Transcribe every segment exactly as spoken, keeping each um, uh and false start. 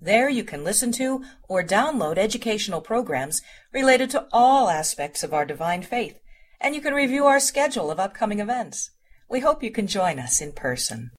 There you can listen to or download educational programs related to all aspects of our divine faith, and you can review our schedule of upcoming events. We hope you can join us in person.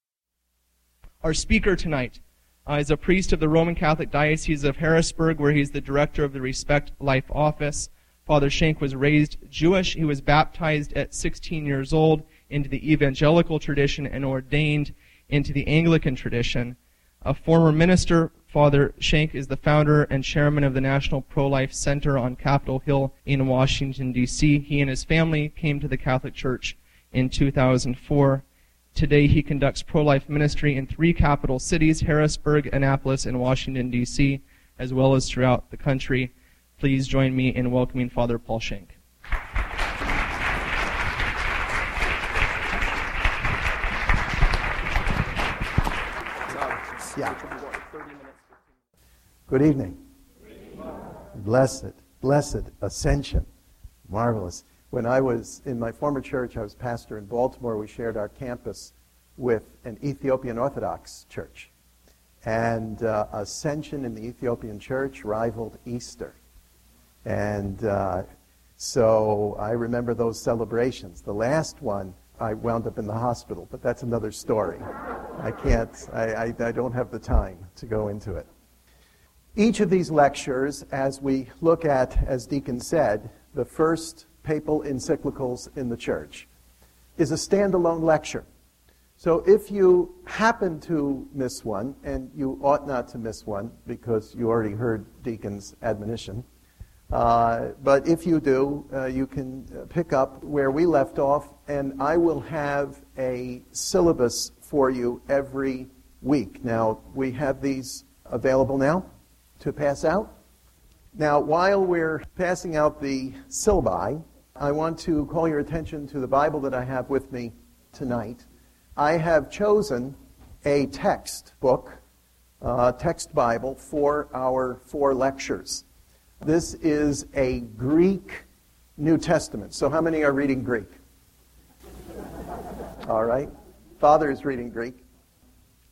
Our speaker tonight uh, is a priest of the Roman Catholic Diocese of Harrisburg, where he's the director of the Respect Life Office. Father Schenck was raised Jewish. He was baptized at sixteen years old into the evangelical tradition and ordained into the Anglican tradition. A former minister, Father Schenck is the founder and chairman of the National Pro-Life Center on Capitol Hill in Washington, D C He and his family came to the Catholic Church in two thousand four. Today he conducts pro-life ministry in three capital cities, Harrisburg, Annapolis, and Washington, D C, as well as throughout the country. Please join me in welcoming Father Paul Schenck. Yeah. Good evening. Blessed, blessed ascension. Marvelous. When I was in my former church, I was pastor in Baltimore. We shared our campus with an Ethiopian Orthodox church. And uh, ascension in the Ethiopian church rivaled Easter. And uh, so I remember those celebrations. The last one, I wound up in the hospital, but that's another story. I can't, I, I, I don't have the time to go into it. Each of these lectures, as we look at, as Deacon said, the first papal encyclicals in the Church, is a standalone lecture. So if you happen to miss one, and you ought not to miss one because you already heard Deacon's admonition, uh, but if you do, uh, you can pick up where we left off, and I will have a syllabus for you every week. Now, we have these available now to pass out. Now, while we're passing out the syllabi, I want to call your attention to the Bible that I have with me tonight. I have chosen a text book, uh, text Bible, for our four lectures. This is a Greek New Testament. So how many are reading Greek? All right. Father is reading Greek.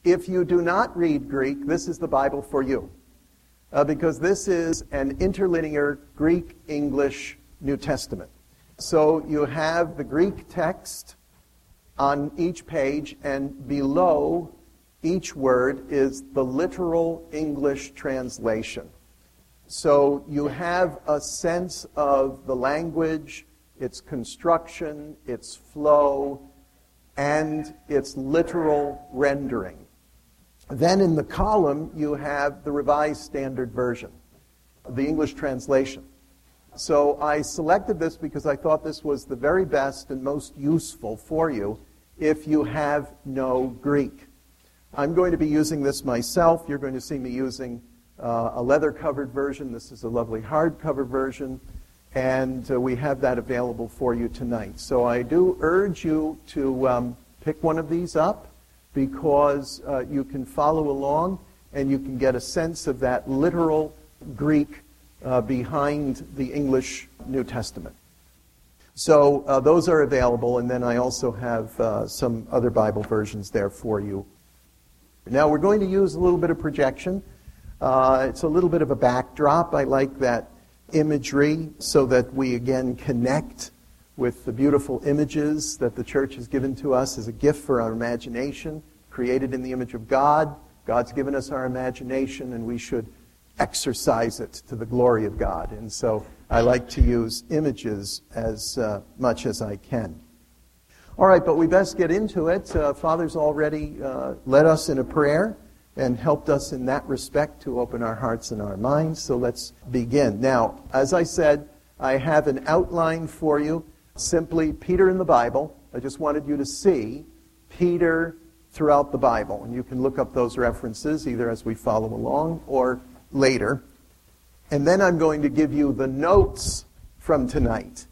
If you do not read Greek, this is the Bible for you. Uh, because this is an interlinear Greek-English New Testament. So you have the Greek text on each page, and below each word is the literal English translation. So you have a sense of the language, its construction, its flow, and its literal rendering. Then in the column, you have the Revised Standard Version, the English translation. So I selected this because I thought this was the very best and most useful for you if you have no Greek. I'm going to be using this myself. You're going to see me using uh, a leather-covered version. This is a lovely hardcover version, and uh, we have that available for you tonight. So I do urge you to um, pick one of these up, because uh, you can follow along and you can get a sense of that literal Greek uh, behind the English New Testament. So uh, those are available, and then I also have uh, some other Bible versions there for you. Now we're going to use a little bit of projection. Uh, it's a little bit of a backdrop. I like that imagery so that we again connect with the beautiful images that the Church has given to us as a gift for our imagination, created in the image of God. God's given us our imagination, and we should exercise it to the glory of God. And so I like to use images as uh, much as I can. All right, but we best get into it. Uh, Father's already uh, led us in a prayer and helped us in that respect to open our hearts and our minds. So let's begin. Now, as I said, I have an outline for you. Simply Peter in the Bible. I just wanted you to see Peter throughout the Bible. And you can look up those references either as we follow along or later. And then I'm going to give you the notes from tonight.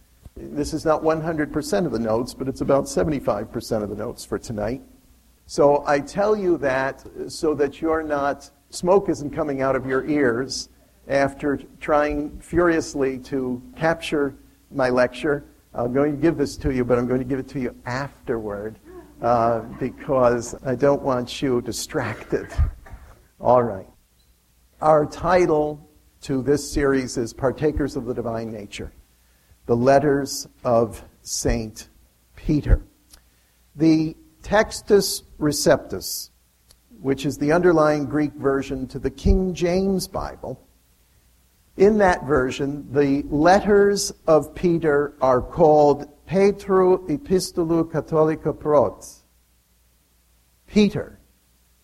this is not one hundred percent of the notes, but it's about seventy-five percent of the notes for tonight. So I tell you that so that you're not, smoke isn't coming out of your ears after trying furiously to capture my lecture. I'm going to give this to you, but I'm going to give it to you afterward uh, because I don't want you distracted. All right. Our title to this series is Partakers of the Divine Nature, the Letters of Saint Peter. The Textus Receptus, which is the underlying Greek version to the King James Bible, in that version, the letters of Peter are called Petru Epistolu Catholica Prot. Peter,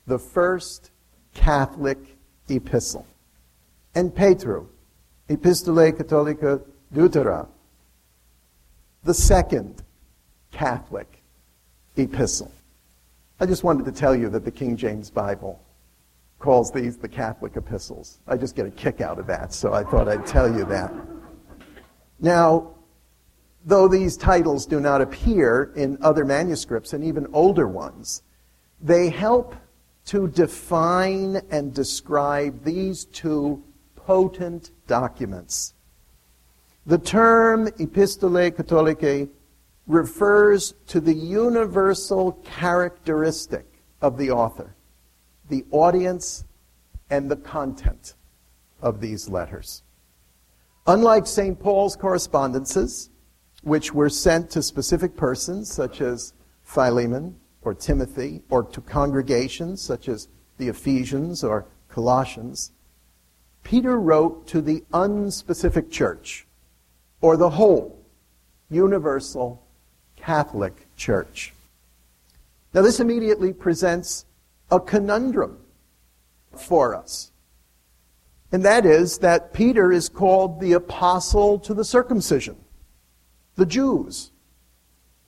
the first Catholic epistle. And Petru, Epistolae Catholica Deutera, the second Catholic epistle. I just wanted to tell you that the King James Bible calls these the Catholic epistles. I just get a kick out of that, so I thought I'd tell you that. Now, though these titles do not appear in other manuscripts and even older ones, they help to define and describe these two potent documents. The term Epistolae Catholicae refers to the universal characteristic of the author, the audience, and the content of these letters. Unlike Saint Paul's correspondences, which were sent to specific persons, such as Philemon or Timothy, or to congregations, such as the Ephesians or Colossians, Peter wrote to the unspecific church, or the whole universal Catholic Church. Now, this immediately presents a conundrum for us. And that is that Peter is called the apostle to the circumcision, the Jews.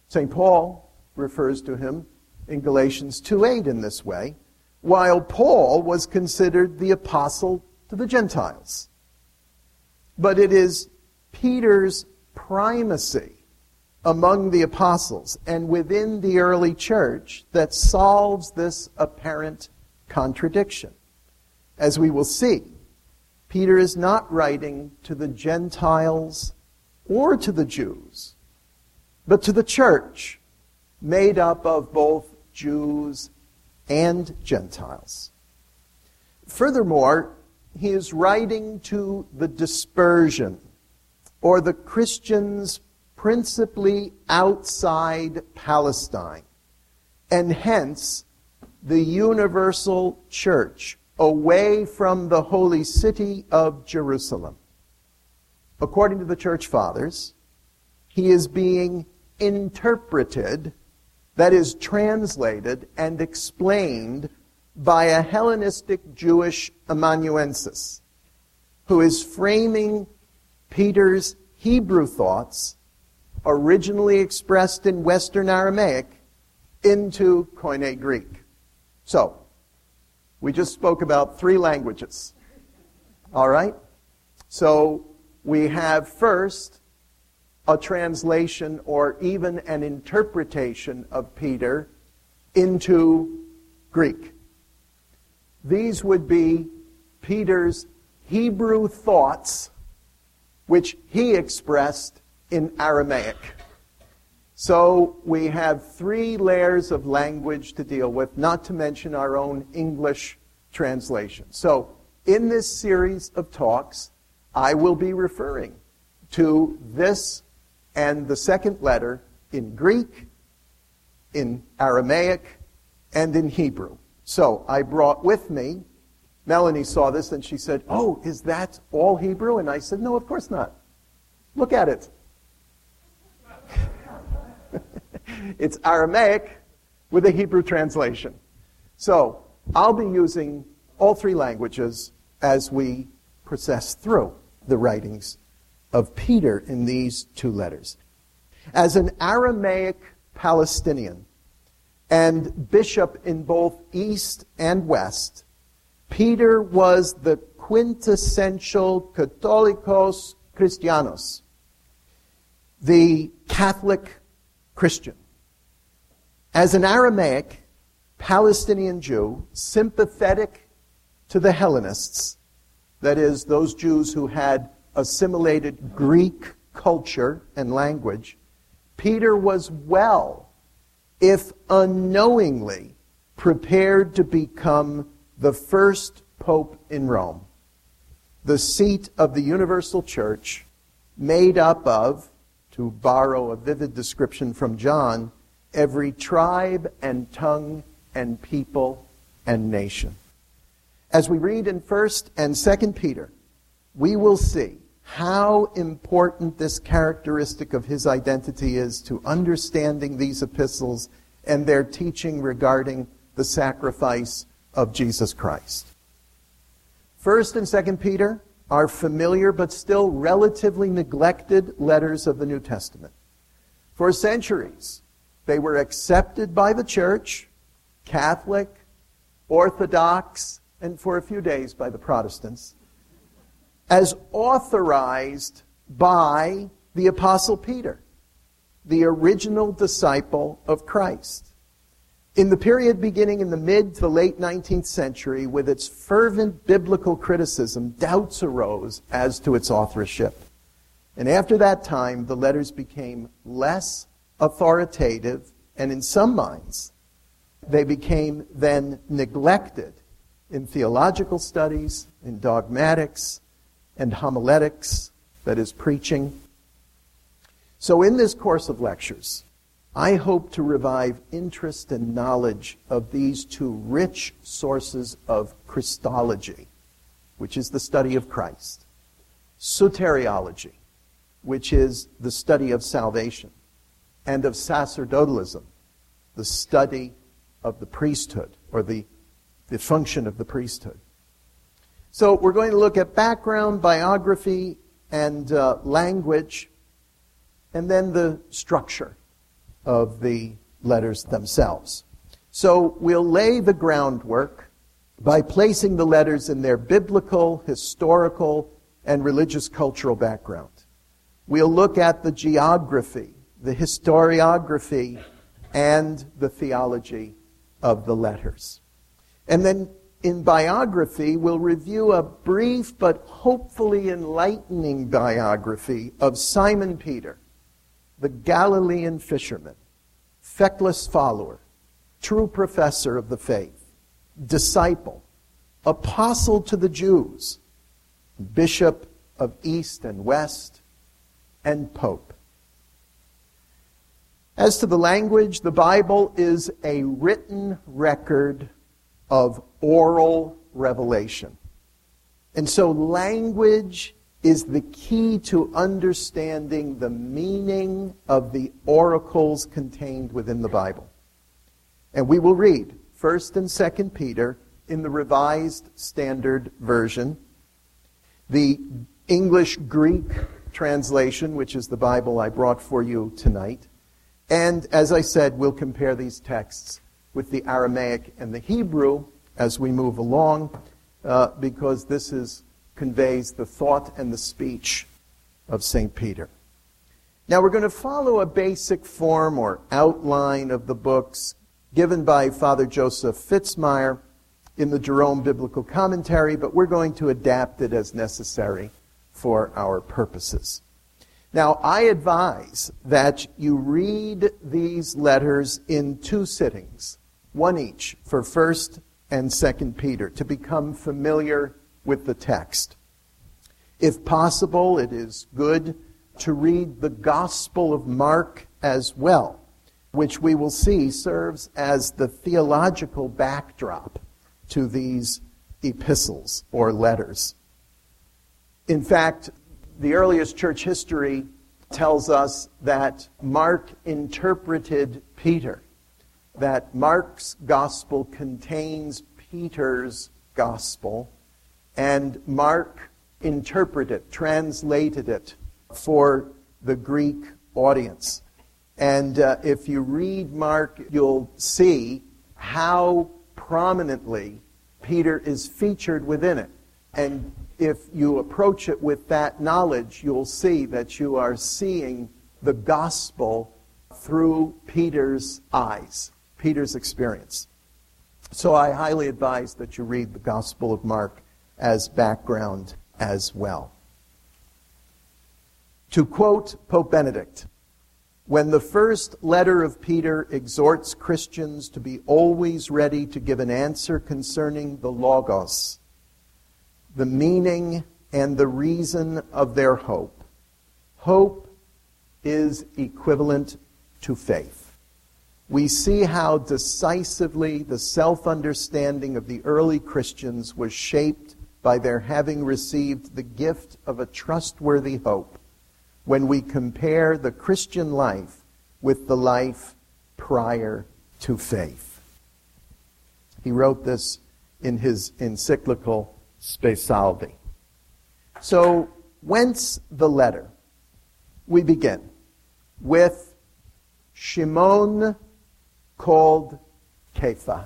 Saint Paul refers to him in Galatians two eight in this way, while Paul was considered the apostle to the Gentiles. But it is Peter's primacy among the apostles and within the early church that solves this apparent contradiction. As we will see, Peter is not writing to the Gentiles or to the Jews, but to the church made up of both Jews and Gentiles. Furthermore, he is writing to the dispersion, or the Christians principally outside Palestine, and hence the universal church away from the holy city of Jerusalem. According to the church fathers, he is being interpreted, that is translated and explained by a Hellenistic Jewish amanuensis who is framing Peter's Hebrew thoughts originally expressed in Western Aramaic into Koine Greek. So, we just spoke about three languages. All right? So, we have first a translation or even an interpretation of Peter into Greek. These would be Peter's Hebrew thoughts, which he expressed in Aramaic. So we have three layers of language to deal with, not to mention our own English translation. So in this series of talks, I will be referring to this and the second letter in Greek, in Aramaic, and in Hebrew. So I brought with me, Melanie saw this and she said, "Oh, is that all Hebrew?" And I said, "No, of course not. Look at it." It's Aramaic with a Hebrew translation. So I'll be using all three languages as we process through the writings of Peter in these two letters. As an Aramaic Palestinian and bishop in both East and West, Peter was the quintessential Catholicos Christianos. the Catholic Christian. As an Aramaic Palestinian Jew, sympathetic to the Hellenists, that is, those Jews who had assimilated Greek culture and language, Peter was well, if unknowingly, prepared to become the first pope in Rome, the seat of the universal church, made up of, to borrow a vivid description from John, every tribe and tongue and people and nation. As we read in First and Second Peter, we will see how important this characteristic of his identity is to understanding these epistles and their teaching regarding the sacrifice of Jesus Christ. First and Second Peter are familiar but still relatively neglected letters of the New Testament. For centuries, they were accepted by the church, Catholic, Orthodox, and for a few days by the Protestants, as authorized by the Apostle Peter, the original disciple of Christ. In the period beginning in the mid to late nineteenth century, with its fervent biblical criticism, doubts arose as to its authorship. And after that time, the letters became less authoritative, and in some minds, they became then neglected in theological studies, in dogmatics, and homiletics, that is, preaching. So in this course of lectures, I hope to revive interest and knowledge of these two rich sources of Christology, which is the study of Christ, soteriology, which is the study of salvation, and of sacerdotalism, the study of the priesthood, or the, the function of the priesthood. So we're going to look at background, biography, and uh, language, and then the structure of the letters themselves. So we'll lay the groundwork by placing the letters in their biblical, historical, and religious cultural background. We'll look at the geography, the historiography, and the theology of the letters. And then in biography, we'll review a brief but hopefully enlightening biography of Simon Peter, the Galilean fisherman, feckless follower, true professor of the faith, disciple, apostle to the Jews, bishop of East and West, and pope. As to the language, the Bible is a written record of oral revelation. And so language is the key to understanding the meaning of the oracles contained within the Bible. And we will read First and Second Peter in the Revised Standard Version, the English-Greek translation, which is the Bible I brought for you tonight. And as I said, we'll compare these texts with the Aramaic and the Hebrew as we move along, uh, because this is conveys the thought and the speech of Saint Peter. Now we're going to follow a basic form or outline of the books given by Father Joseph Fitzmyer in the Jerome Biblical Commentary, but we're going to adapt it as necessary for our purposes. Now I advise that you read these letters in two sittings, one each for First and Second Peter, to become familiar with the text. If possible, it is good to read the Gospel of Mark as well, which we will see serves as the theological backdrop to these epistles or letters. In fact, the earliest church history tells us that Mark interpreted Peter, that Mark's Gospel contains Peter's Gospel, and Mark interpreted it, translated it for the Greek audience. And uh, if you read Mark, you'll see how prominently Peter is featured within it. And if you approach it with that knowledge, you'll see that you are seeing the gospel through Peter's eyes, Peter's experience. So I highly advise that you read the Gospel of Mark as background as well. To quote Pope Benedict, "When the first letter of Peter exhorts Christians to be always ready to give an answer concerning the Logos, the meaning and the reason of their hope, hope is equivalent to faith. We see how decisively the self-understanding of the early Christians was shaped by their having received the gift of a trustworthy hope when we compare the Christian life with the life prior to faith." He wrote this in his encyclical Spe Salvi. So, whence the letter? We begin with Shimon called Kepha,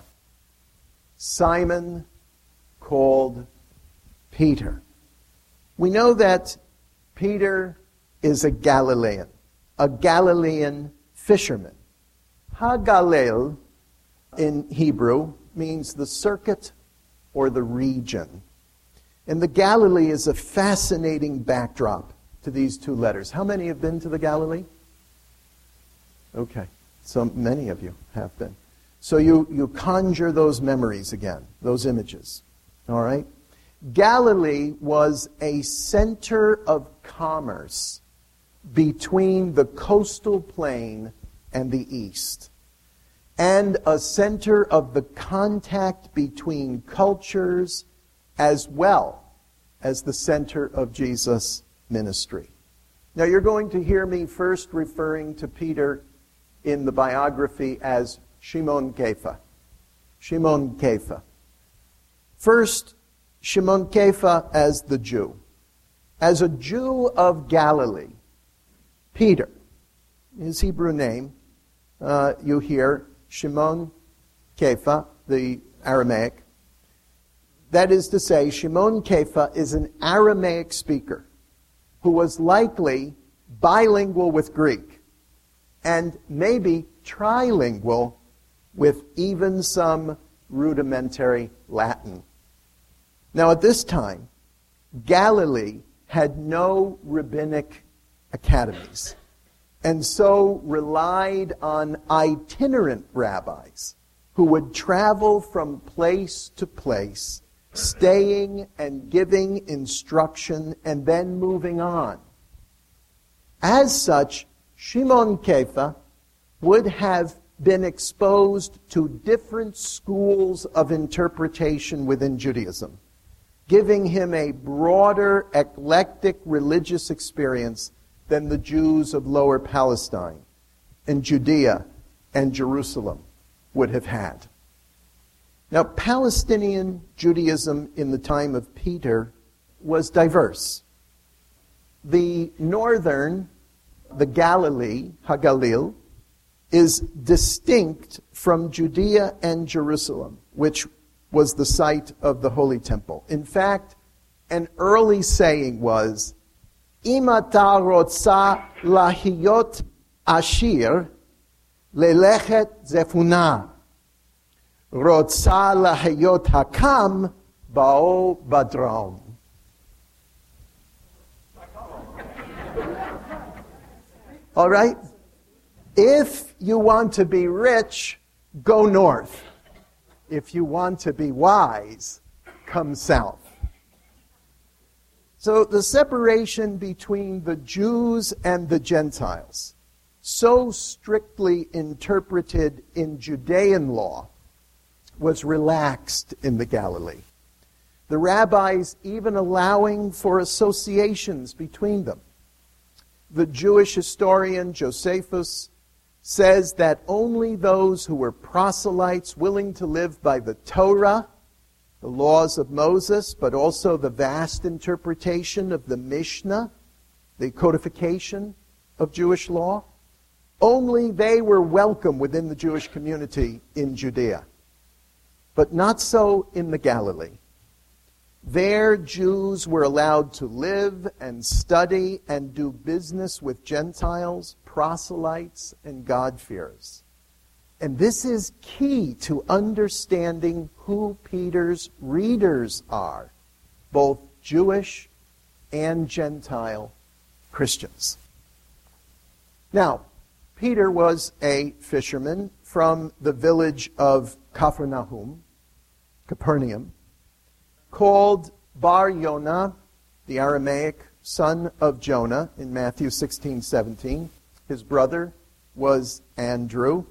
Simon called Peter. We know that Peter is a Galilean, a Galilean fisherman. Ha-Galil in Hebrew means the circuit or the region. And the Galilee is a fascinating backdrop to these two letters. How many have been to the Galilee? Okay. So many of you have been. So you, you conjure those memories again, those images. All right? Galilee was a center of commerce between the coastal plain and the east, and a center of the contact between cultures as well as the center of Jesus' ministry. Now you're going to hear me first referring to Peter in the biography as Shimon Kepha. Shimon Kepha. First, Shimon Kepha as the Jew. As a Jew of Galilee, Peter, his Hebrew name, uh, you hear Shimon Kepha, the Aramaic. That is to say, Shimon Kepha is an Aramaic speaker who was likely bilingual with Greek, and maybe trilingual with even some rudimentary Latin. Now at this time, Galilee had no rabbinic academies, and so relied on itinerant rabbis who would travel from place to place, staying and giving instruction and then moving on. As such, Shimon Kepha would have been exposed to different schools of interpretation within Judaism, giving him a broader, eclectic religious experience than the Jews of Lower Palestine and Judea and Jerusalem would have had. Now, Palestinian Judaism in the time of Peter was diverse. The northern The Galilee, Ha-Galil, is distinct from Judea and Jerusalem, which was the site of the Holy Temple. In fact, an early saying was, "Im ata rotza lahiyot ashir, lelechet zefuna. Rotza lahiyot hakam, ba'o badrom." All right? If you want to be rich, go north. If you want to be wise, come south. So the separation between the Jews and the Gentiles, so strictly interpreted in Judean law, was relaxed in the Galilee. The rabbis even allowing for associations between them. The Jewish historian Josephus says that only those who were proselytes willing to live by the Torah, the laws of Moses, but also the vast interpretation of the Mishnah, the codification of Jewish law, only they were welcome within the Jewish community in Judea. But not so in the Galilee. There, Jews were allowed to live and study and do business with Gentiles, proselytes, and God-fearers. And this is key to understanding who Peter's readers are, both Jewish and Gentile Christians. Now, Peter was a fisherman from the village of Capernaum, Capernaum, called Bar Yonah, the Aramaic son of Jonah, in Matthew sixteen seventeen. His brother was Andrew,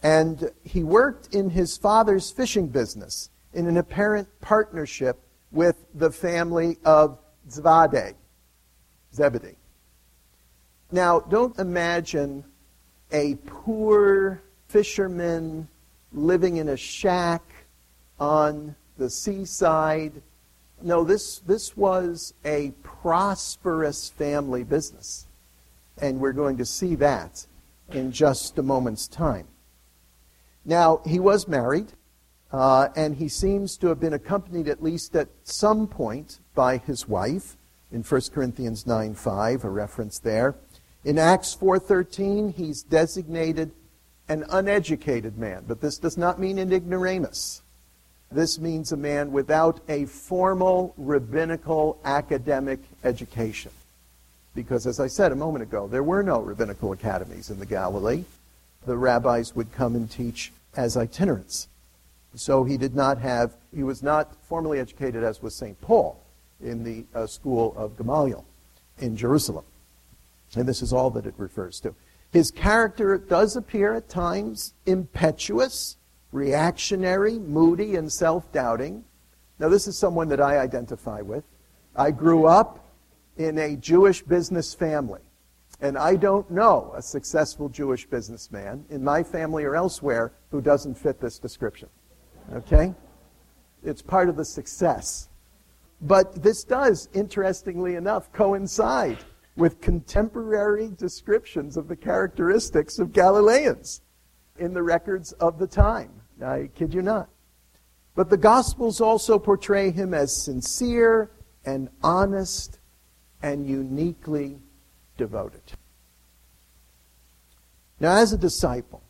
and he worked in his father's fishing business in an apparent partnership with the family of Zebedee. Zebedee. Now, don't imagine a poor fisherman living in a shack on the seaside. No, this, this was a prosperous family business. And we're going to see that in just a moment's time. Now, he was married, uh, and he seems to have been accompanied at least at some point by his wife, in First Corinthians nine five, a reference there. In Acts four thirteen, he's designated an uneducated man, but this does not mean an ignoramus. This means a man without a formal rabbinical academic education. Because, as I said a moment ago, there were no rabbinical academies in the Galilee. The rabbis would come and teach as itinerants. So he did not have, he was not formally educated as was Saint Paul in the uh, school of Gamaliel in Jerusalem. And this is all that it refers to. His character does appear at times impetuous, reactionary, moody, and self-doubting. Now, this is someone that I identify with. I grew up in a Jewish business family, and I don't know a successful Jewish businessman in my family or elsewhere who doesn't fit this description. Okay? It's part of the success. But this does, interestingly enough, coincide with contemporary descriptions of the characteristics of Galileans in the records of the time. I kid you not. But the Gospels also portray him as sincere and honest and uniquely devoted. Now, as a disciple,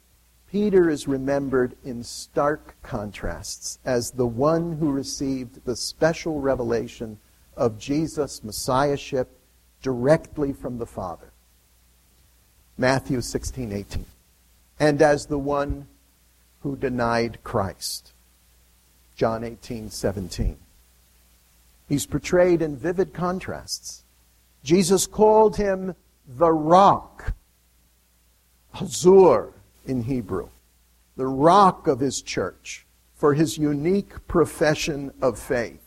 Peter is remembered in stark contrasts as the one who received the special revelation of Jesus' messiahship directly from the Father. Matthew sixteen eighteen. And as the one who denied Christ. John eighteen seventeen. He's portrayed in vivid contrasts. Jesus called him the rock. Hazor in Hebrew. The rock of his church for his unique profession of faith.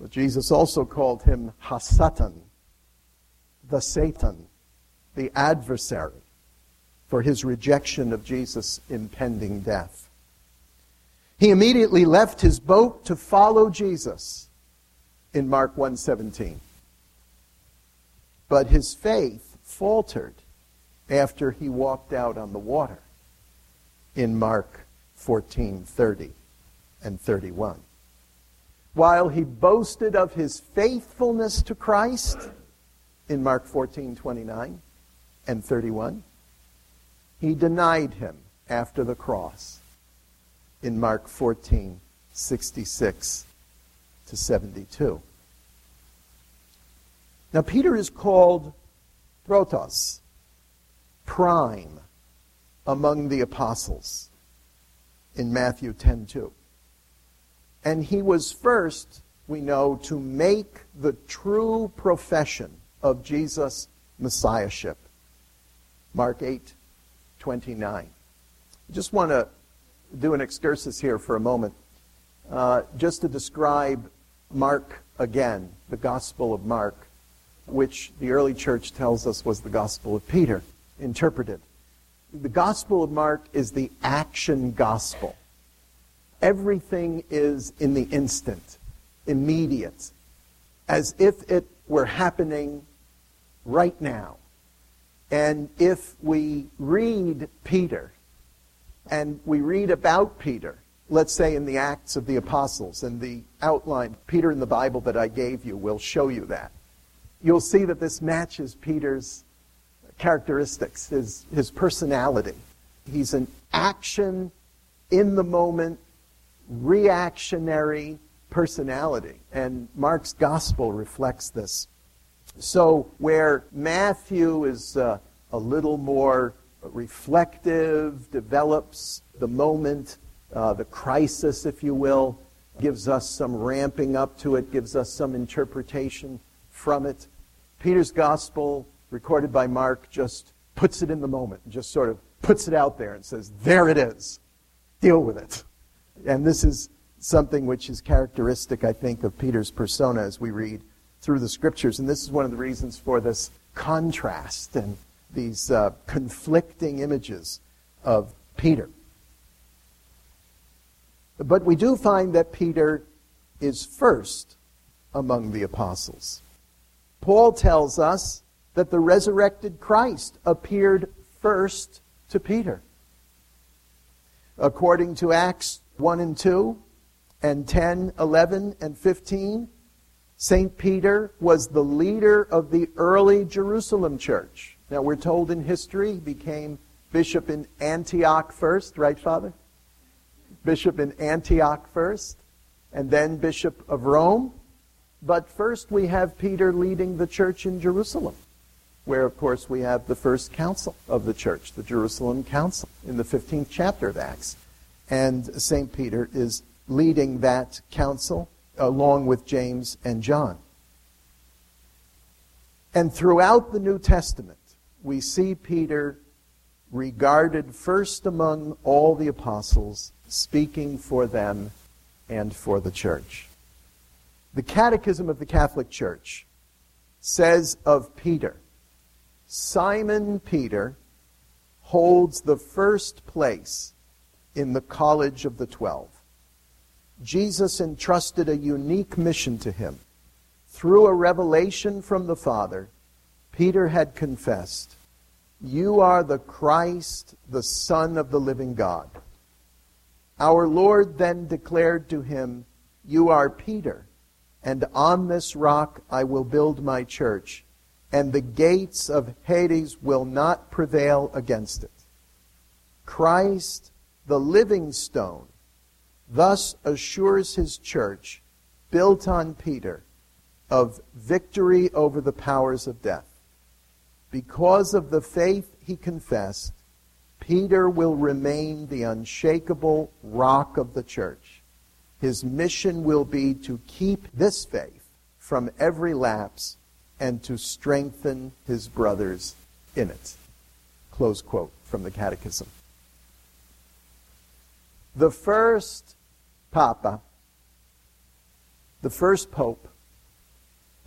But Jesus also called him Hasatan, the Satan, the adversary, for his rejection of Jesus' impending death. He immediately left his boat to follow Jesus in Mark one seventeen. But his faith faltered after he walked out on the water in Mark fourteen thirty and thirty-one. While he boasted of his faithfulness to Christ in Mark fourteen twenty-nine and thirty-one, he denied him after the cross in Mark fourteen sixty-six to seventy-two. Now, Peter is called Protos, prime among the apostles in Matthew ten two. And he was first, we know, to make the true profession of Jesus' messiahship. Mark eight twenty-nine. I just want to do an excursus here for a moment, uh, just to describe Mark again, the Gospel of Mark, which the early church tells us was the Gospel of Peter, interpreted. The Gospel of Mark is the action gospel. Everything is in the instant, immediate, as if it were happening right now. And if we read Peter, and we read about Peter, let's say in the Acts of the Apostles, and the outline, Peter in the Bible that I gave you will show you that. You'll see that this matches Peter's characteristics, his, his personality. He's an action, in the moment, reactionary personality. And Mark's gospel reflects this. So where Matthew is uh, a little more reflective, develops the moment, uh, the crisis, if you will, gives us some ramping up to it, gives us some interpretation from it. Peter's gospel, recorded by Mark, just puts it in the moment, just sort of puts it out there and says, there it is. Deal with it. And this is something which is characteristic, I think, of Peter's persona as we read through the scriptures. And this is one of the reasons for this contrast and these uh, conflicting images of Peter. But we do find that Peter is first among the apostles. Paul tells us that the resurrected Christ appeared first to Peter. According to Acts one and two, and ten, eleven, and fifteen, Saint Peter was the leader of the early Jerusalem church. Now, we're told in history he became bishop in Antioch first, right, Father? Bishop in Antioch first, and then bishop of Rome. But first we have Peter leading the church in Jerusalem, where, of course, we have the first council of the church, the Jerusalem Council, in the fifteenth chapter of Acts. And Saint Peter is leading that council along with James and John. And throughout the New Testament, we see Peter regarded first among all the apostles, speaking for them and for the church. The Catechism of the Catholic Church says of Peter, Simon Peter holds the first place in the college of the twelve. Jesus entrusted a unique mission to him. Through a revelation from the Father, Peter had confessed, "You are the Christ, the Son of the living God." Our Lord then declared to him, "You are Peter, and on this rock I will build my church, and the gates of Hades will not prevail against it." Christ, the living stone, thus assures his church, built on Peter, of victory over the powers of death. Because of the faith he confessed, Peter will remain the unshakable rock of the church. His mission will be to keep this faith from every lapse and to strengthen his brothers in it. Close quote from the Catechism. The first Papa, the first Pope,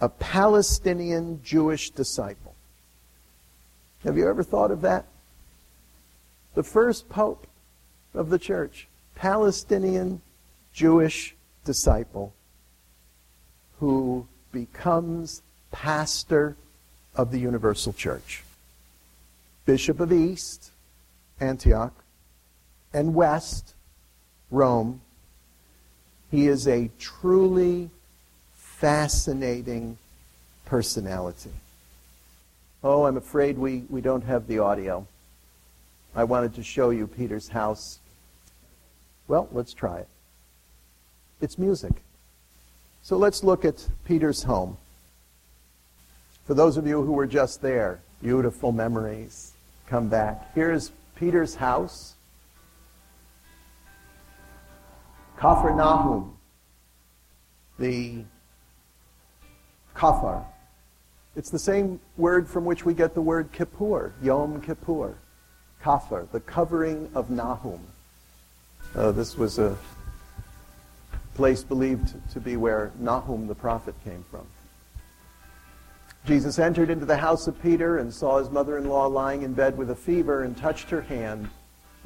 a Palestinian Jewish disciple. Have you ever thought of that? The first Pope of the Church, Palestinian Jewish disciple, who becomes pastor of the Universal Church, Bishop of East, Antioch, and West, Rome. He is a truly fascinating personality. Oh, I'm afraid we, we don't have the audio. I wanted to show you Peter's house. Well, let's try it. It's music. So let's look at Peter's home. For those of you who were just there, beautiful memories come back. Here's Peter's house. Capernaum, the kafar. It's the same word from which we get the word Kippur, Yom Kippur. Kafar, the covering of Nahum. Uh, this was a place believed to be where Nahum the prophet came from. Jesus entered into the house of Peter and saw his mother-in-law lying in bed with a fever and touched her hand.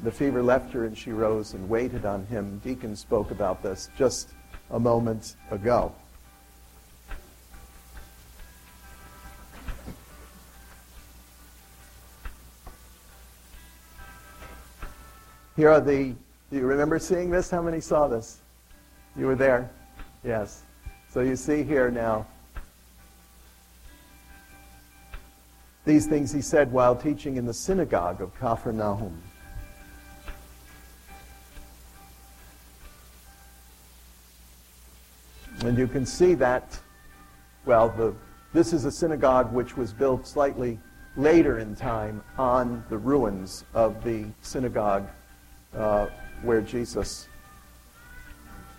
The fever left her and she rose and waited on him. Deacon spoke about this just a moment ago. Here are the, do you remember seeing this? How many saw this? You were there? Yes. So you see here now. These things he said while teaching in the synagogue of Capernaum. And you can see that, well, the, this is a synagogue which was built slightly later in time on the ruins of the synagogue uh, where Jesus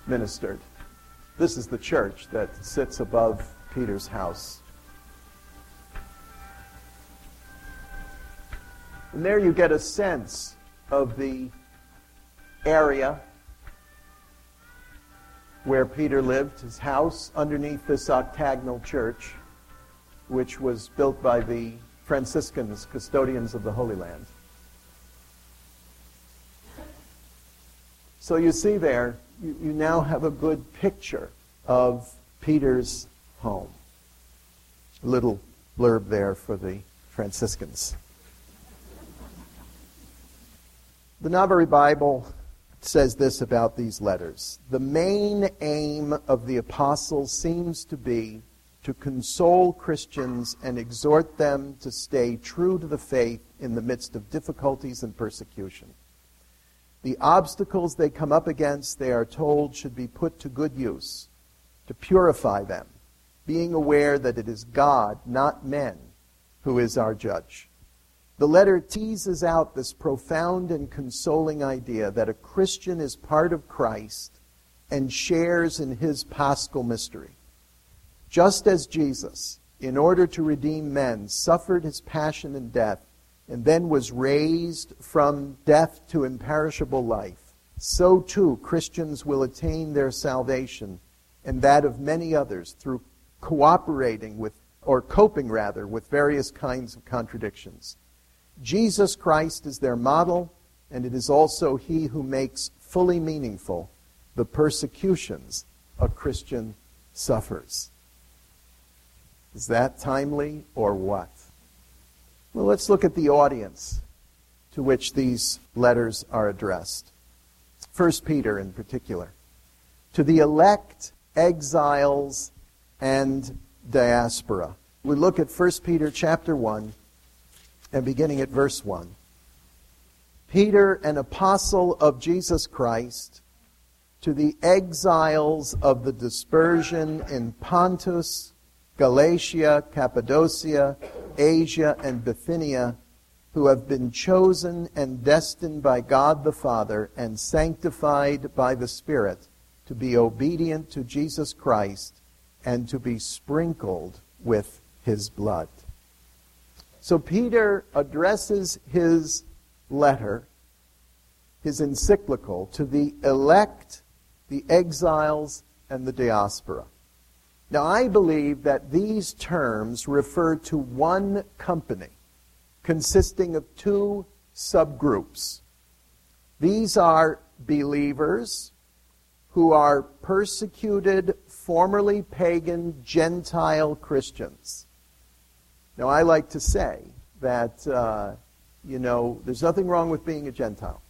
ministered. This is the church that sits above Peter's house. And there you get a sense of the area where Peter lived, his house underneath this octagonal church, which was built by the Franciscans, custodians of the Holy Land. So you see there, you, you now have a good picture of Peter's home. A little blurb there for the Franciscans. The Navarre Bible says this about these letters. The main aim of the apostles seems to be to console Christians and exhort them to stay true to the faith in the midst of difficulties and persecution. The obstacles they come up against, they are told, should be put to good use, to purify them, being aware that it is God, not men, who is our judge. The letter teases out this profound and consoling idea that a Christian is part of Christ and shares in his paschal mystery. Just as Jesus, in order to redeem men, suffered his passion and death, and then was raised from death to imperishable life, so too Christians will attain their salvation and that of many others through cooperating with, or coping rather, with various kinds of contradictions. Jesus Christ is their model, and it is also he who makes fully meaningful the persecutions a Christian suffers. Is that timely or what? Well, let's look at the audience to which these letters are addressed. First Peter in particular. To the elect, exiles, and diaspora. We look at First Peter chapter one, and beginning at verse one. Peter, an apostle of Jesus Christ, to the exiles of the dispersion in Pontus, Galatia, Cappadocia, Asia, and Bithynia, who have been chosen and destined by God the Father and sanctified by the Spirit to be obedient to Jesus Christ and to be sprinkled with his blood. So Peter addresses his letter, his encyclical, to the elect, the exiles, and the diaspora. Now, I believe that these terms refer to one company consisting of two subgroups. These are believers who are persecuted, formerly pagan, Gentile Christians. Now, I like to say that, uh, you know, there's nothing wrong with being a Gentile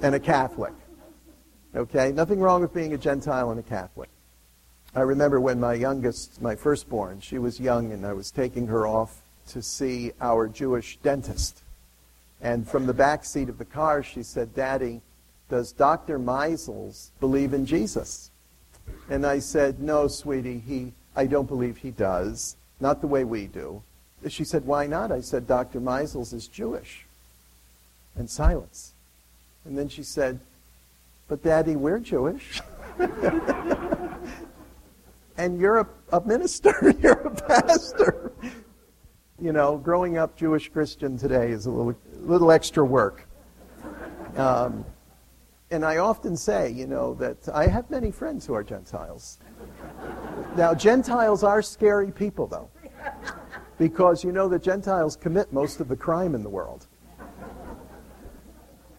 and a Catholic. Okay? Nothing wrong with being a Gentile and a Catholic. I remember when my youngest, my firstborn, she was young, and I was taking her off to see our Jewish dentist. And from the back seat of the car, she said, "Daddy, does Doctor Meisels believe in Jesus?" And I said, "No, sweetie, he, I don't believe he does. Not the way we do." She said, "Why not?" I said, "Doctor Meisels is Jewish." And silence. And then she said, "But Daddy, we're Jewish." And you're a, a minister. You're a pastor. You know, growing up Jewish Christian today is a little, little extra work. Um, and I often say, you know, that I have many friends who are Gentiles. Now, Gentiles are scary people, though, because you know that Gentiles commit most of the crime in the world.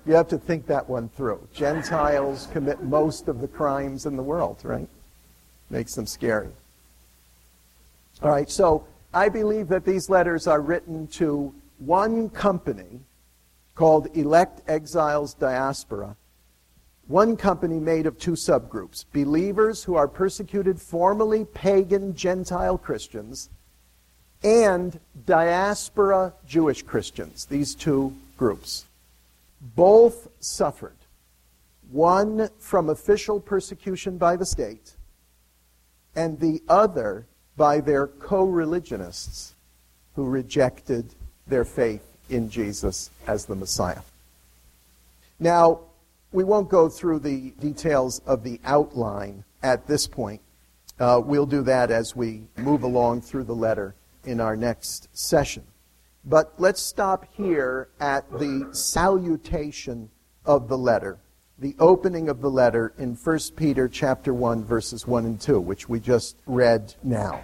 You have to think that one through. Gentiles commit most of the crimes in the world, right? Makes them scary. All right, so I believe that these letters are written to one company called elect, exiles, diaspora. One company made of two subgroups, believers who are persecuted, formerly pagan Gentile Christians, and diaspora Jewish Christians, these two groups. Both suffered, one from official persecution by the state, and the other by their co-religionists who rejected their faith in Jesus as the Messiah. Now, we won't go through the details of the outline at this point. Uh, we'll do that as we move along through the letter in our next session. But let's stop here at the salutation of the letter, the opening of the letter in First Peter chapter one, verses one and two, which we just read now.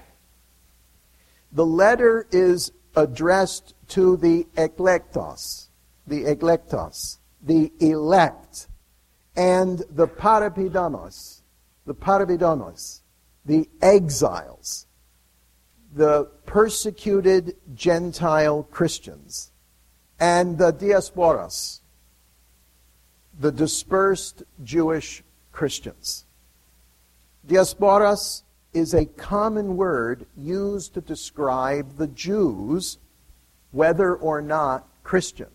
The letter is addressed to the eklektos, the eklektos, the elect, and the parabidanos, the parabidanos, the exiles, the persecuted Gentile Christians, and the diasporas, the dispersed Jewish Christians. Diasporas is a common word used to describe the Jews, whether or not Christian.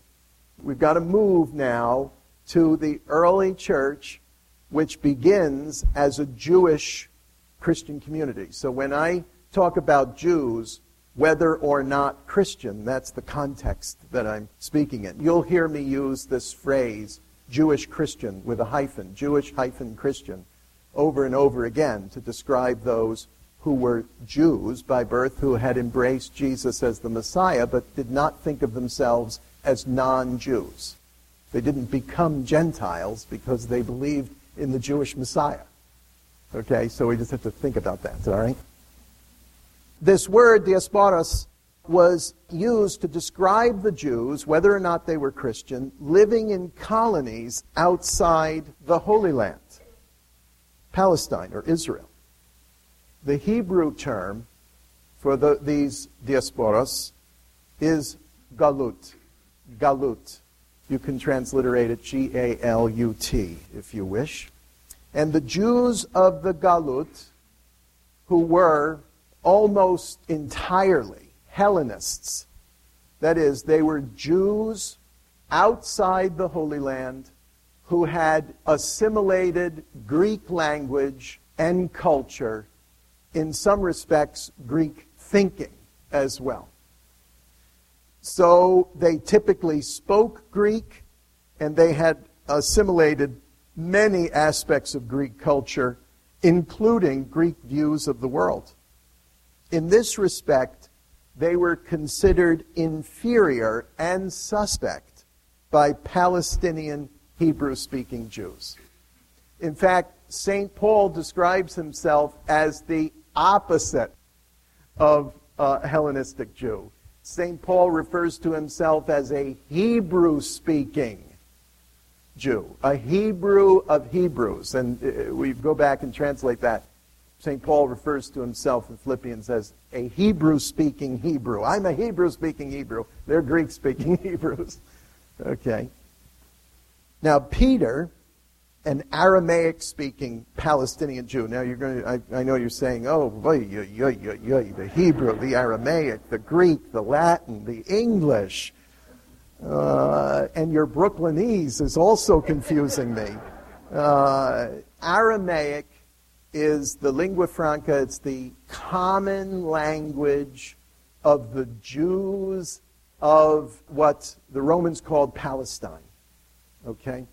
We've got to move now to the early church, which begins as a Jewish Christian community. So when I talk about Jews, whether or not Christian, that's the context that I'm speaking in. You'll hear me use this phrase, Jewish Christian, with a hyphen, Jewish hyphen Christian, over and over again to describe those who were Jews by birth, who had embraced Jesus as the Messiah, but did not think of themselves as non-Jews. They didn't become Gentiles because they believed in the Jewish Messiah. Okay, so we just have to think about that, all right? This word, diasporas, was used to describe the Jews, whether or not they were Christian, living in colonies outside the Holy Land, Palestine or Israel. The Hebrew term for the, these diasporas is galut, galut. You can transliterate it G A L U T if you wish. And the Jews of the galut, who were almost entirely Hellenists, that is, they were Jews outside the Holy Land who had assimilated Greek language and culture, in some respects Greek thinking as well. So they typically spoke Greek, and they had assimilated many aspects of Greek culture, including Greek views of the world. In this respect, they were considered inferior and suspect by Palestinian Hebrew-speaking Jews. In fact, Saint Paul describes himself as the opposite of a Hellenistic Jew. Saint Paul refers to himself as a Hebrew-speaking Jew, a Hebrew of Hebrews. And we go back and translate that. Saint Paul refers to himself in Philippians as a Hebrew-speaking Hebrew. I'm a Hebrew-speaking Hebrew. They're Greek-speaking Hebrews. Okay. Now, Peter, an Aramaic-speaking Palestinian Jew. Now, you're going to, I, I know you're saying, oh, boy, yo, yo, yo, yo, the Hebrew, the Aramaic, the Greek, the Latin, the English. Uh, and your Brooklynese is also confusing me. Uh, Aramaic is the lingua franca. It's the common language of the Jews of what the Romans called Palestine. Okay?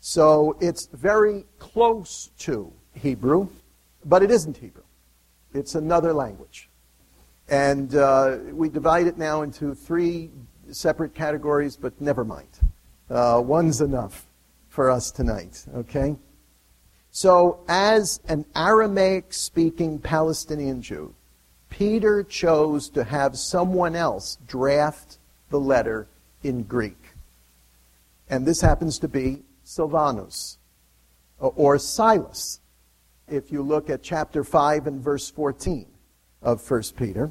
So it's very close to Hebrew, but it isn't Hebrew. It's another language. And uh, we divide it now into three separate categories, but never mind. Uh, one's enough for us tonight, okay? So as an Aramaic-speaking Palestinian Jew, Peter chose to have someone else draft the letter in Greek. And this happens to be Silvanus, or Silas, if you look at chapter five and verse fourteen of First Peter,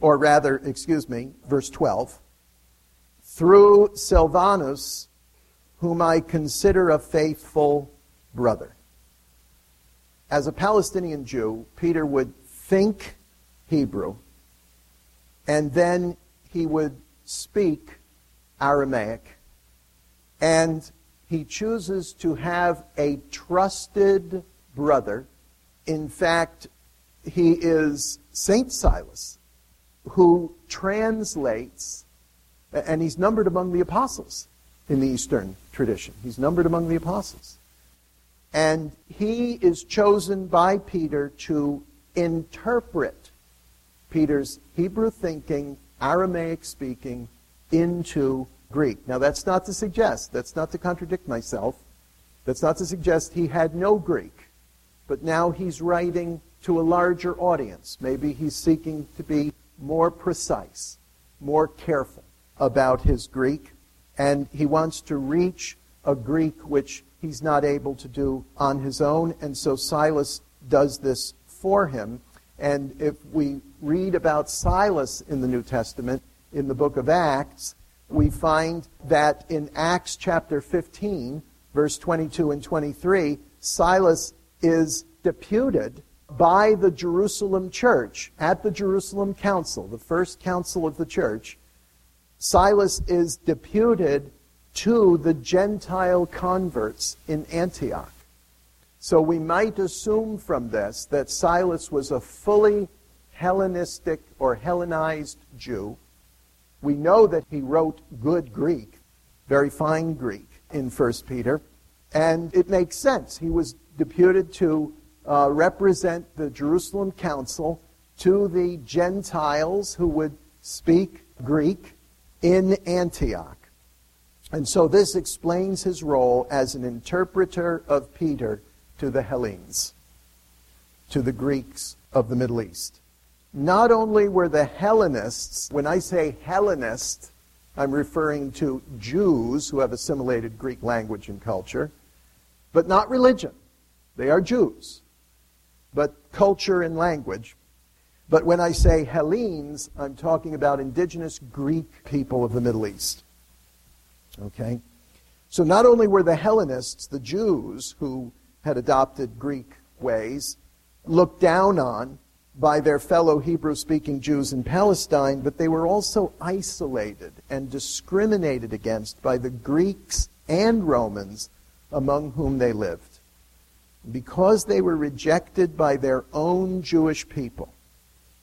or rather, excuse me, verse twelve. Through Silvanus, whom I consider a faithful brother. As a Palestinian Jew, Peter would think Hebrew, and then he would speak Aramaic, and he chooses to have a trusted brother. In fact, he is Saint Silas, who translates, and he's numbered among the apostles in the Eastern tradition. He's numbered among the apostles. And he is chosen by Peter to interpret Peter's Hebrew-thinking, Aramaic-speaking into Greek. Now, that's not to suggest, that's not to contradict myself, that's not to suggest he had no Greek, but now he's writing to a larger audience. Maybe he's seeking to be more precise, more careful about his Greek, and he wants to reach a Greek which he's not able to do on his own, and so Silas does this for him. And if we read about Silas in the New Testament, in the book of Acts, we find that in Acts chapter fifteen, verse twenty-two and twenty-three, Silas is deputed by the Jerusalem church at the Jerusalem council, the first council of the church. Silas is deputed to the Gentile converts in Antioch. So we might assume from this that Silas was a fully Hellenistic or Hellenized Jew. We know that he wrote good Greek, very fine Greek, in First Peter. And it makes sense. He was deputed to uh, represent the Jerusalem council to the Gentiles who would speak Greek in Antioch. And so this explains his role as an interpreter of Peter to the Hellenes, to the Greeks of the Middle East. Not only were the Hellenists, when I say Hellenist, I'm referring to Jews who have assimilated Greek language and culture, but not religion. They are Jews, but culture and language. But when I say Hellenes, I'm talking about indigenous Greek people of the Middle East. Okay? So not only were the Hellenists, the Jews who had adopted Greek ways, looked down on by their fellow Hebrew-speaking Jews in Palestine, but they were also isolated and discriminated against by the Greeks and Romans among whom they lived. Because they were rejected by their own Jewish people,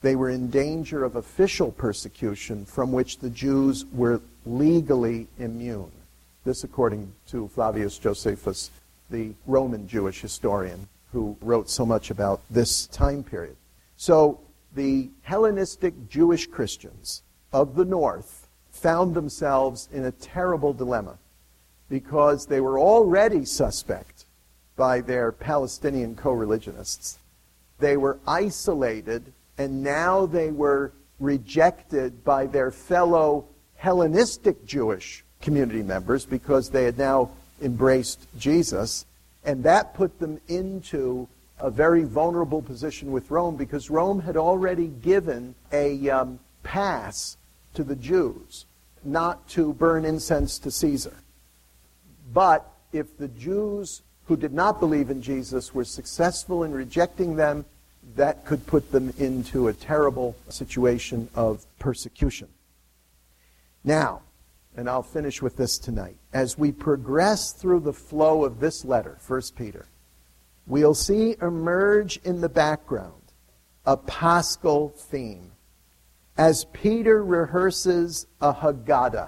they were in danger of official persecution from which the Jews were legally immune. This according to Flavius Josephus, the Roman Jewish historian who wrote so much about this time period. So the Hellenistic Jewish Christians of the north found themselves in a terrible dilemma because they were already suspect by their Palestinian co-religionists. They were isolated, and now they were rejected by their fellow Hellenistic Jewish community members because they had now embraced Jesus, and that put them into a very vulnerable position with Rome because Rome had already given a um, pass to the Jews not to burn incense to Caesar. But if the Jews who did not believe in Jesus were successful in rejecting them, that could put them into a terrible situation of persecution. Now, and I'll finish with this tonight, as we progress through the flow of this letter, First Peter, we'll see emerge in the background a paschal theme as Peter rehearses a Haggadah,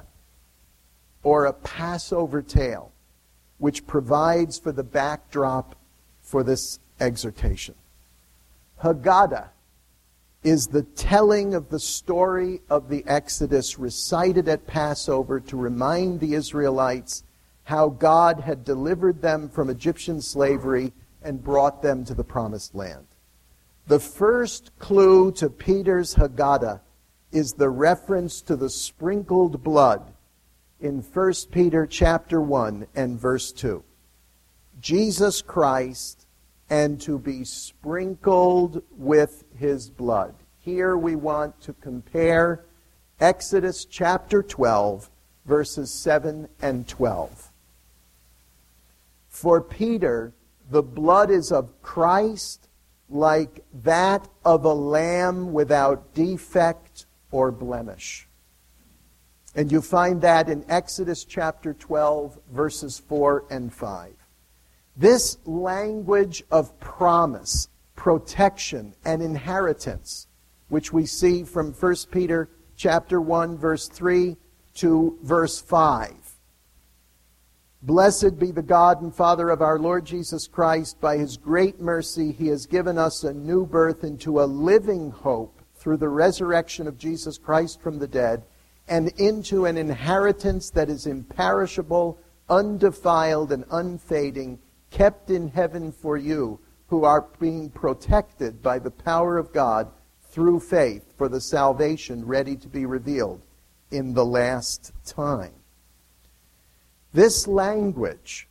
or a Passover tale, which provides for the backdrop for this exhortation. Haggadah is the telling of the story of the Exodus recited at Passover to remind the Israelites how God had delivered them from Egyptian slavery and brought them to the promised land. The first clue to Peter's Haggadah is the reference to the sprinkled blood in First Peter chapter one and verse two. Jesus Christ, and to be sprinkled with his blood. Here we want to compare Exodus chapter twelve, verses seven and twelve. For Peter, the blood is of Christ like that of a lamb without defect or blemish. And you find that in Exodus chapter twelve, verses four and five. This language of promise, protection, and inheritance, which we see from First Peter chapter one, verse three to verse five. Blessed be the God and Father of our Lord Jesus Christ. By His great mercy, He has given us a new birth into a living hope through the resurrection of Jesus Christ from the dead, and into an inheritance that is imperishable, undefiled, and unfading, kept in heaven for you, who are being protected by the power of God through faith for the salvation ready to be revealed in the last time. This language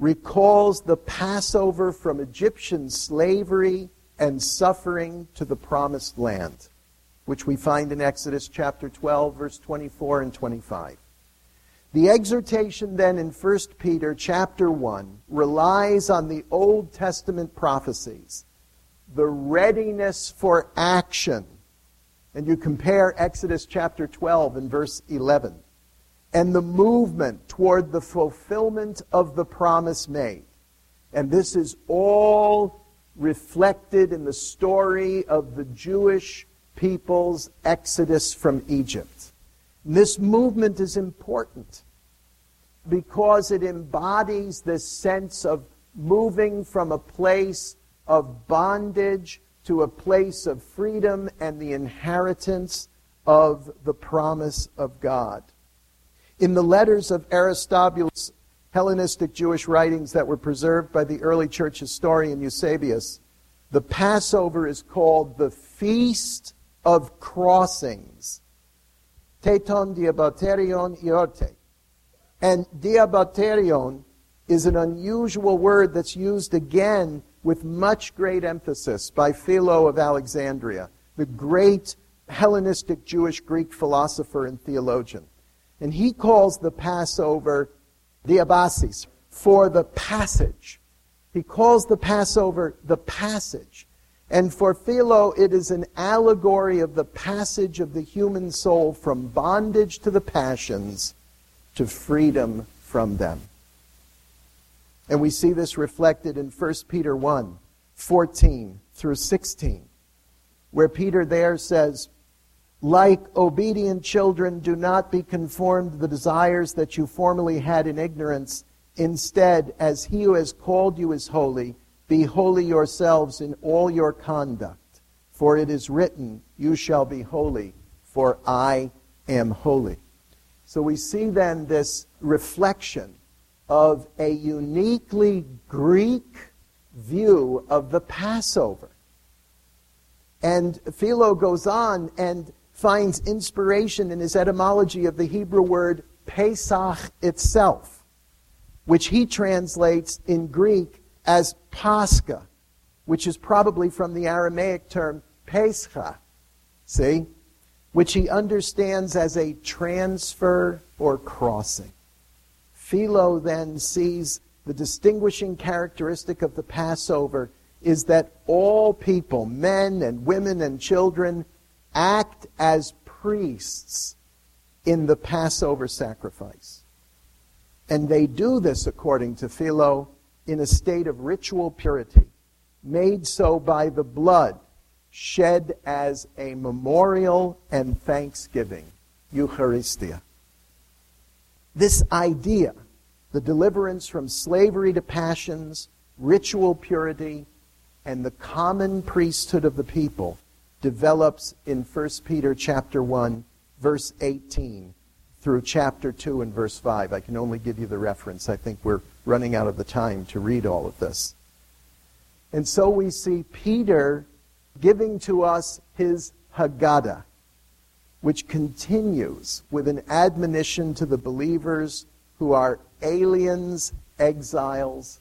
recalls the Passover from Egyptian slavery and suffering to the promised land, which we find in Exodus chapter twelve, verse twenty-four and twenty-five. The exhortation then in First Peter chapter one relies on the Old Testament prophecies, the readiness for action. And you compare Exodus chapter twelve and verse eleven. And the movement toward the fulfillment of the promise made. And this is all reflected in the story of the Jewish people's exodus from Egypt. And this movement is important because it embodies this sense of moving from a place of bondage to a place of freedom and the inheritance of the promise of God. In the letters of Aristobulus, Hellenistic Jewish writings that were preserved by the early church historian Eusebius, the Passover is called the Feast of Crossings. Teton diabaterion iorte. And diabaterion is an unusual word that's used again with much great emphasis by Philo of Alexandria, the great Hellenistic Jewish Greek philosopher and theologian. And he calls the Passover diabasis, for the passage. He calls the Passover the passage. And for Philo, it is an allegory of the passage of the human soul from bondage to the passions to freedom from them. And we see this reflected in First Peter one, fourteen through sixteen, where Peter there says, like obedient children, do not be conformed to the desires that you formerly had in ignorance. Instead, as He who has called you is holy, be holy yourselves in all your conduct. For it is written, you shall be holy, for I am holy. So we see then this reflection of a uniquely Greek view of the Passover. And Philo goes on and finds inspiration in his etymology of the Hebrew word Pesach itself, which he translates in Greek as Pascha, which is probably from the Aramaic term Pescha, see, which he understands as a transfer or crossing. Philo then sees the distinguishing characteristic of the Passover is that all people, men and women and children, act as priests in the Passover sacrifice. And they do this, according to Philo, in a state of ritual purity, made so by the blood shed as a memorial and thanksgiving, Eucharistia. This idea, the deliverance from slavery to passions, ritual purity, and the common priesthood of the people develops in First Peter chapter one, verse eighteen, through chapter two and verse five. I can only give you the reference. I think we're running out of the time to read all of this. And so we see Peter giving to us his Haggadah, which continues with an admonition to the believers who are aliens, exiles,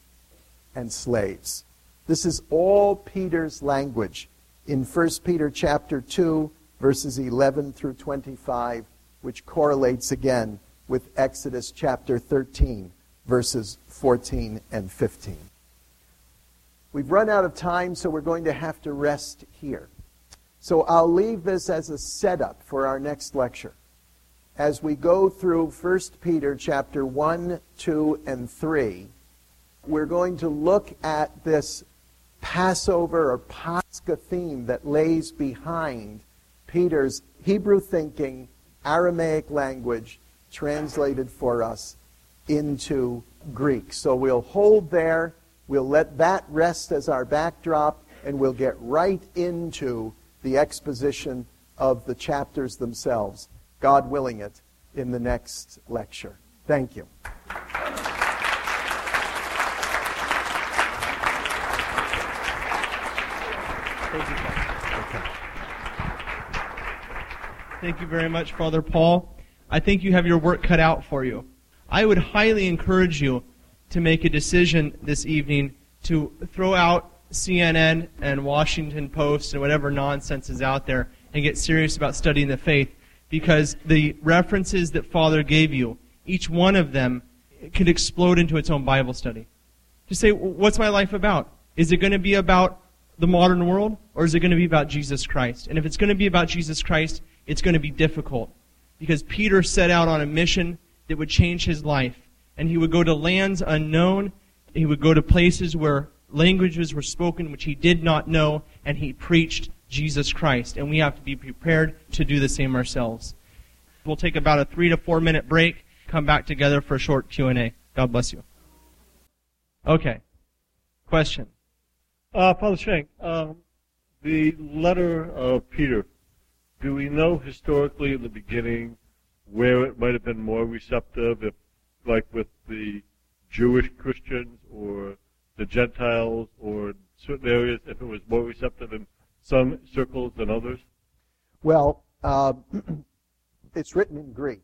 and slaves. This is all Peter's language in First Peter chapter two, verses eleven through twenty-five, which correlates again with Exodus chapter thirteen, verses fourteen and fifteen. We've run out of time, so we're going to have to rest here. So I'll leave this as a setup for our next lecture, as we go through First Peter chapter one, two, and three. We're going to look at this Passover or Pascha theme that lays behind Peter's Hebrew thinking, Aramaic language, translated for us into Greek. So we'll hold there, we'll let that rest as our backdrop, and we'll get right into the exposition of the chapters themselves, God willing it, in the next lecture. Thank you. Thank you, Father. Thank you very much, Father Paul. I think you have your work cut out for you. I would highly encourage you to make a decision this evening to throw out C N N and Washington Post and whatever nonsense is out there and get serious about studying the faith, because the references that Father gave you, each one of them could explode into its own Bible study. Just say, what's my life about? Is it going to be about the modern world, or is it going to be about Jesus Christ? And if it's going to be about Jesus Christ, it's going to be difficult, because Peter set out on a mission that would change his life, and he would go to lands unknown, he would go to places where languages were spoken which he did not know, and he preached Jesus Christ, and we have to be prepared to do the same ourselves. We'll take about a three to four minute break, come back together for a short Q and A. God bless you. Okay. Question. Uh, Father Schenck, um, the letter of Peter, do we know historically in the beginning where it might have been more receptive, if, like with the Jewish Christians or the Gentiles, or certain areas, if it was more receptive in some circles than others? Well, uh, it's written in Greek,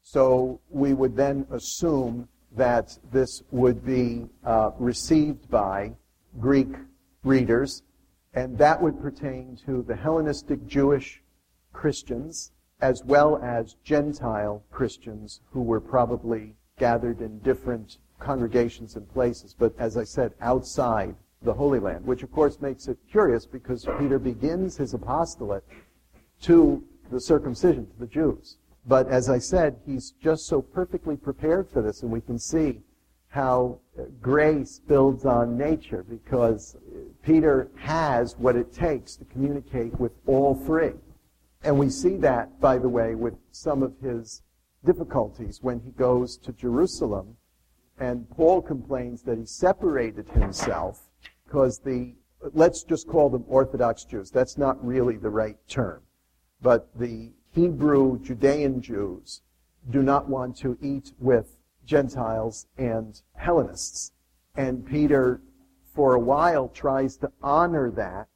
so we would then assume that this would be uh, received by Greek readers, and that would pertain to the Hellenistic Jewish Christians as well as Gentile Christians who were probably gathered in different congregations and places, but as I said, outside the Holy Land, which of course makes it curious because Peter begins his apostolate to the circumcision, to the Jews. But as I said, he's just so perfectly prepared for this, and we can see how grace builds on nature, because Peter has what it takes to communicate with all three. And we see that, by the way, with some of his difficulties when he goes to Jerusalem, and Paul complains that he separated himself because the, let's just call them Orthodox Jews, that's not really the right term, but the Hebrew Judean Jews do not want to eat with Gentiles and Hellenists. And Peter, for a while, tries to honor that,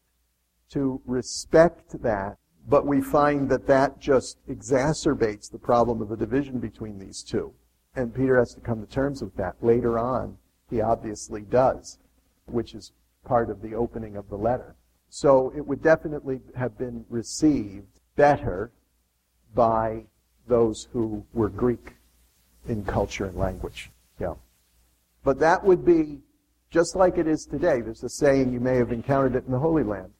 to respect that, but we find that that just exacerbates the problem of the division between these two. And Peter has to come to terms with that. Later on, he obviously does, which is part of the opening of the letter. So it would definitely have been received better by those who were Greek in culture and language. Yeah. But that would be just like it is today. There's a saying, you may have encountered it in the Holy Land.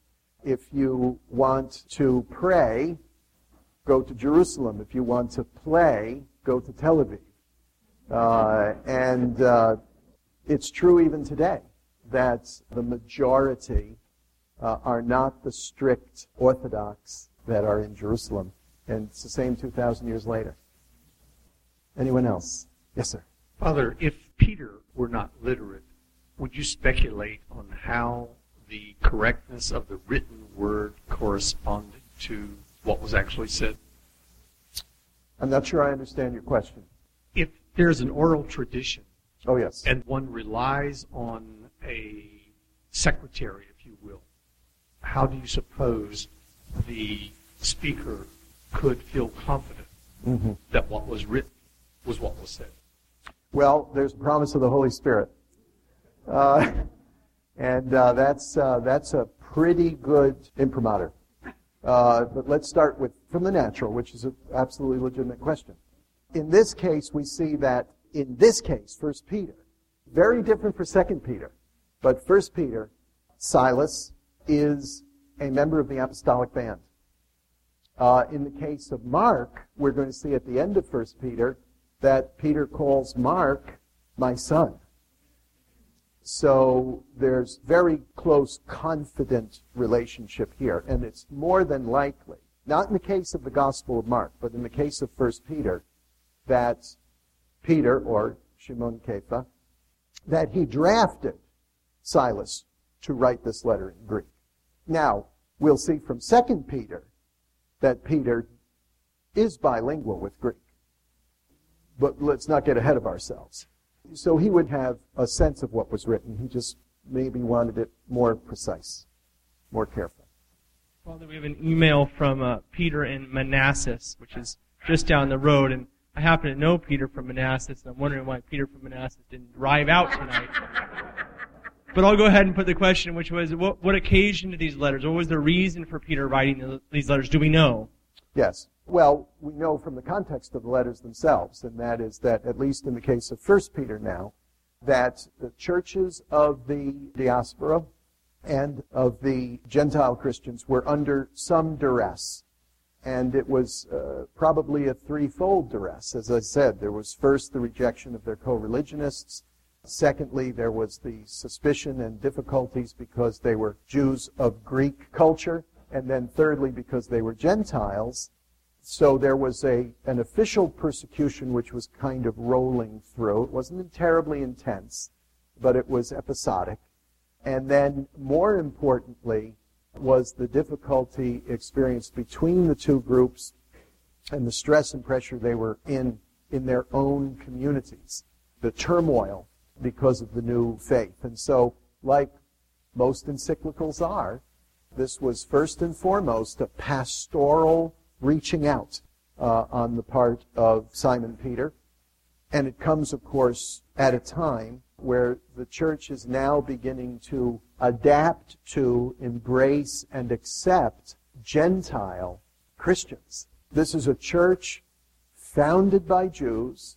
If you want to pray, go to Jerusalem. If you want to play, go to Tel Aviv. Uh, and uh, it's true even today that the majority uh, are not the strict Orthodox that are in Jerusalem. And it's the same two thousand years later. Anyone else? Yes, sir. Father, if Peter were not literate, would you speculate on how the correctness of the written word corresponded to what was actually said? I'm not sure I understand your question. If there's an oral tradition, oh yes, and one relies on a secretary, if you will, how do you suppose the speaker could feel confident mm-hmm. that what was written was what was said? Well, there's the promise of the Holy Spirit. Uh, and uh, that's uh, that's a pretty good imprimatur. Uh, but let's start with from the natural, which is an absolutely legitimate question. In this case, we see that in this case, First Peter, very different for Second Peter. But First Peter, Silas is a member of the apostolic band. Uh, in the case of Mark, we're going to see at the end of First Peter that Peter calls Mark my son. So there's very close, confident relationship here, and it's more than likely, not in the case of the Gospel of Mark, but in the case of First Peter, that Peter, or Shimon Kepha, that he drafted Silas to write this letter in Greek. Now, we'll see from Second Peter that Peter is bilingual with Greek. But let's not get ahead of ourselves. So he would have a sense of what was written. He just maybe wanted it more precise, more careful. Father, we have an email from uh, Peter in Manassas, which is just down the road, and I happen to know Peter from Manassas, and I'm wondering why Peter from Manassas didn't drive out tonight. But I'll go ahead and put the question, which was, what, what occasioned these letters? What was the reason for Peter writing these letters? Do we know? Yes. Well, we know from the context of the letters themselves, and that is that, at least in the case of First Peter now, that the churches of the diaspora and of the Gentile Christians were under some duress. And it was uh, probably a threefold duress. As I said, there was first the rejection of their co-religionists. Secondly, there was the suspicion and difficulties because they were Jews of Greek culture. And then thirdly, because they were Gentiles. So there was a an official persecution which was kind of rolling through. It wasn't terribly intense, but it was episodic. And then, more importantly, was the difficulty experienced between the two groups and the stress and pressure they were in in their own communities, the turmoil because of the new faith. And so, like most encyclicals are, this was first and foremost a pastoral reaching out uh, on the part of Simon Peter. And it comes, of course, at a time where the church is now beginning to adapt to, embrace, and accept Gentile Christians. This is a church founded by Jews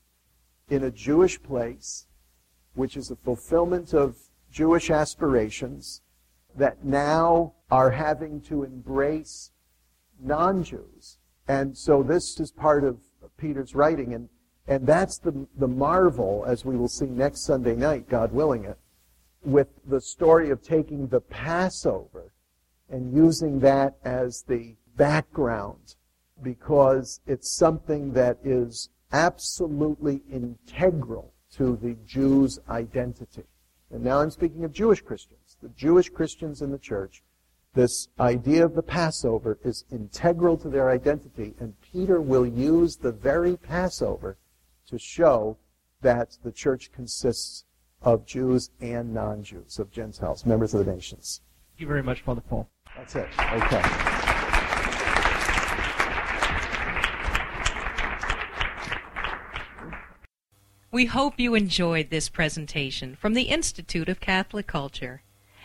in a Jewish place, which is a fulfillment of Jewish aspirations that now are having to embrace non-Jews. And so this is part of Peter's writing, and, and that's the, the marvel, as we will see next Sunday night, God willing it, with the story of taking the Passover and using that as the background, because it's something that is absolutely integral to the Jews' identity. And now I'm speaking of Jewish Christians, the Jewish Christians in the church. This idea of the Passover is integral to their identity, and Peter will use the very Passover to show that the church consists of Jews and non-Jews, of Gentiles, members of the nations. Thank you very much, Father Paul. That's it. Okay. We hope you enjoyed this presentation from the Institute of Catholic Culture.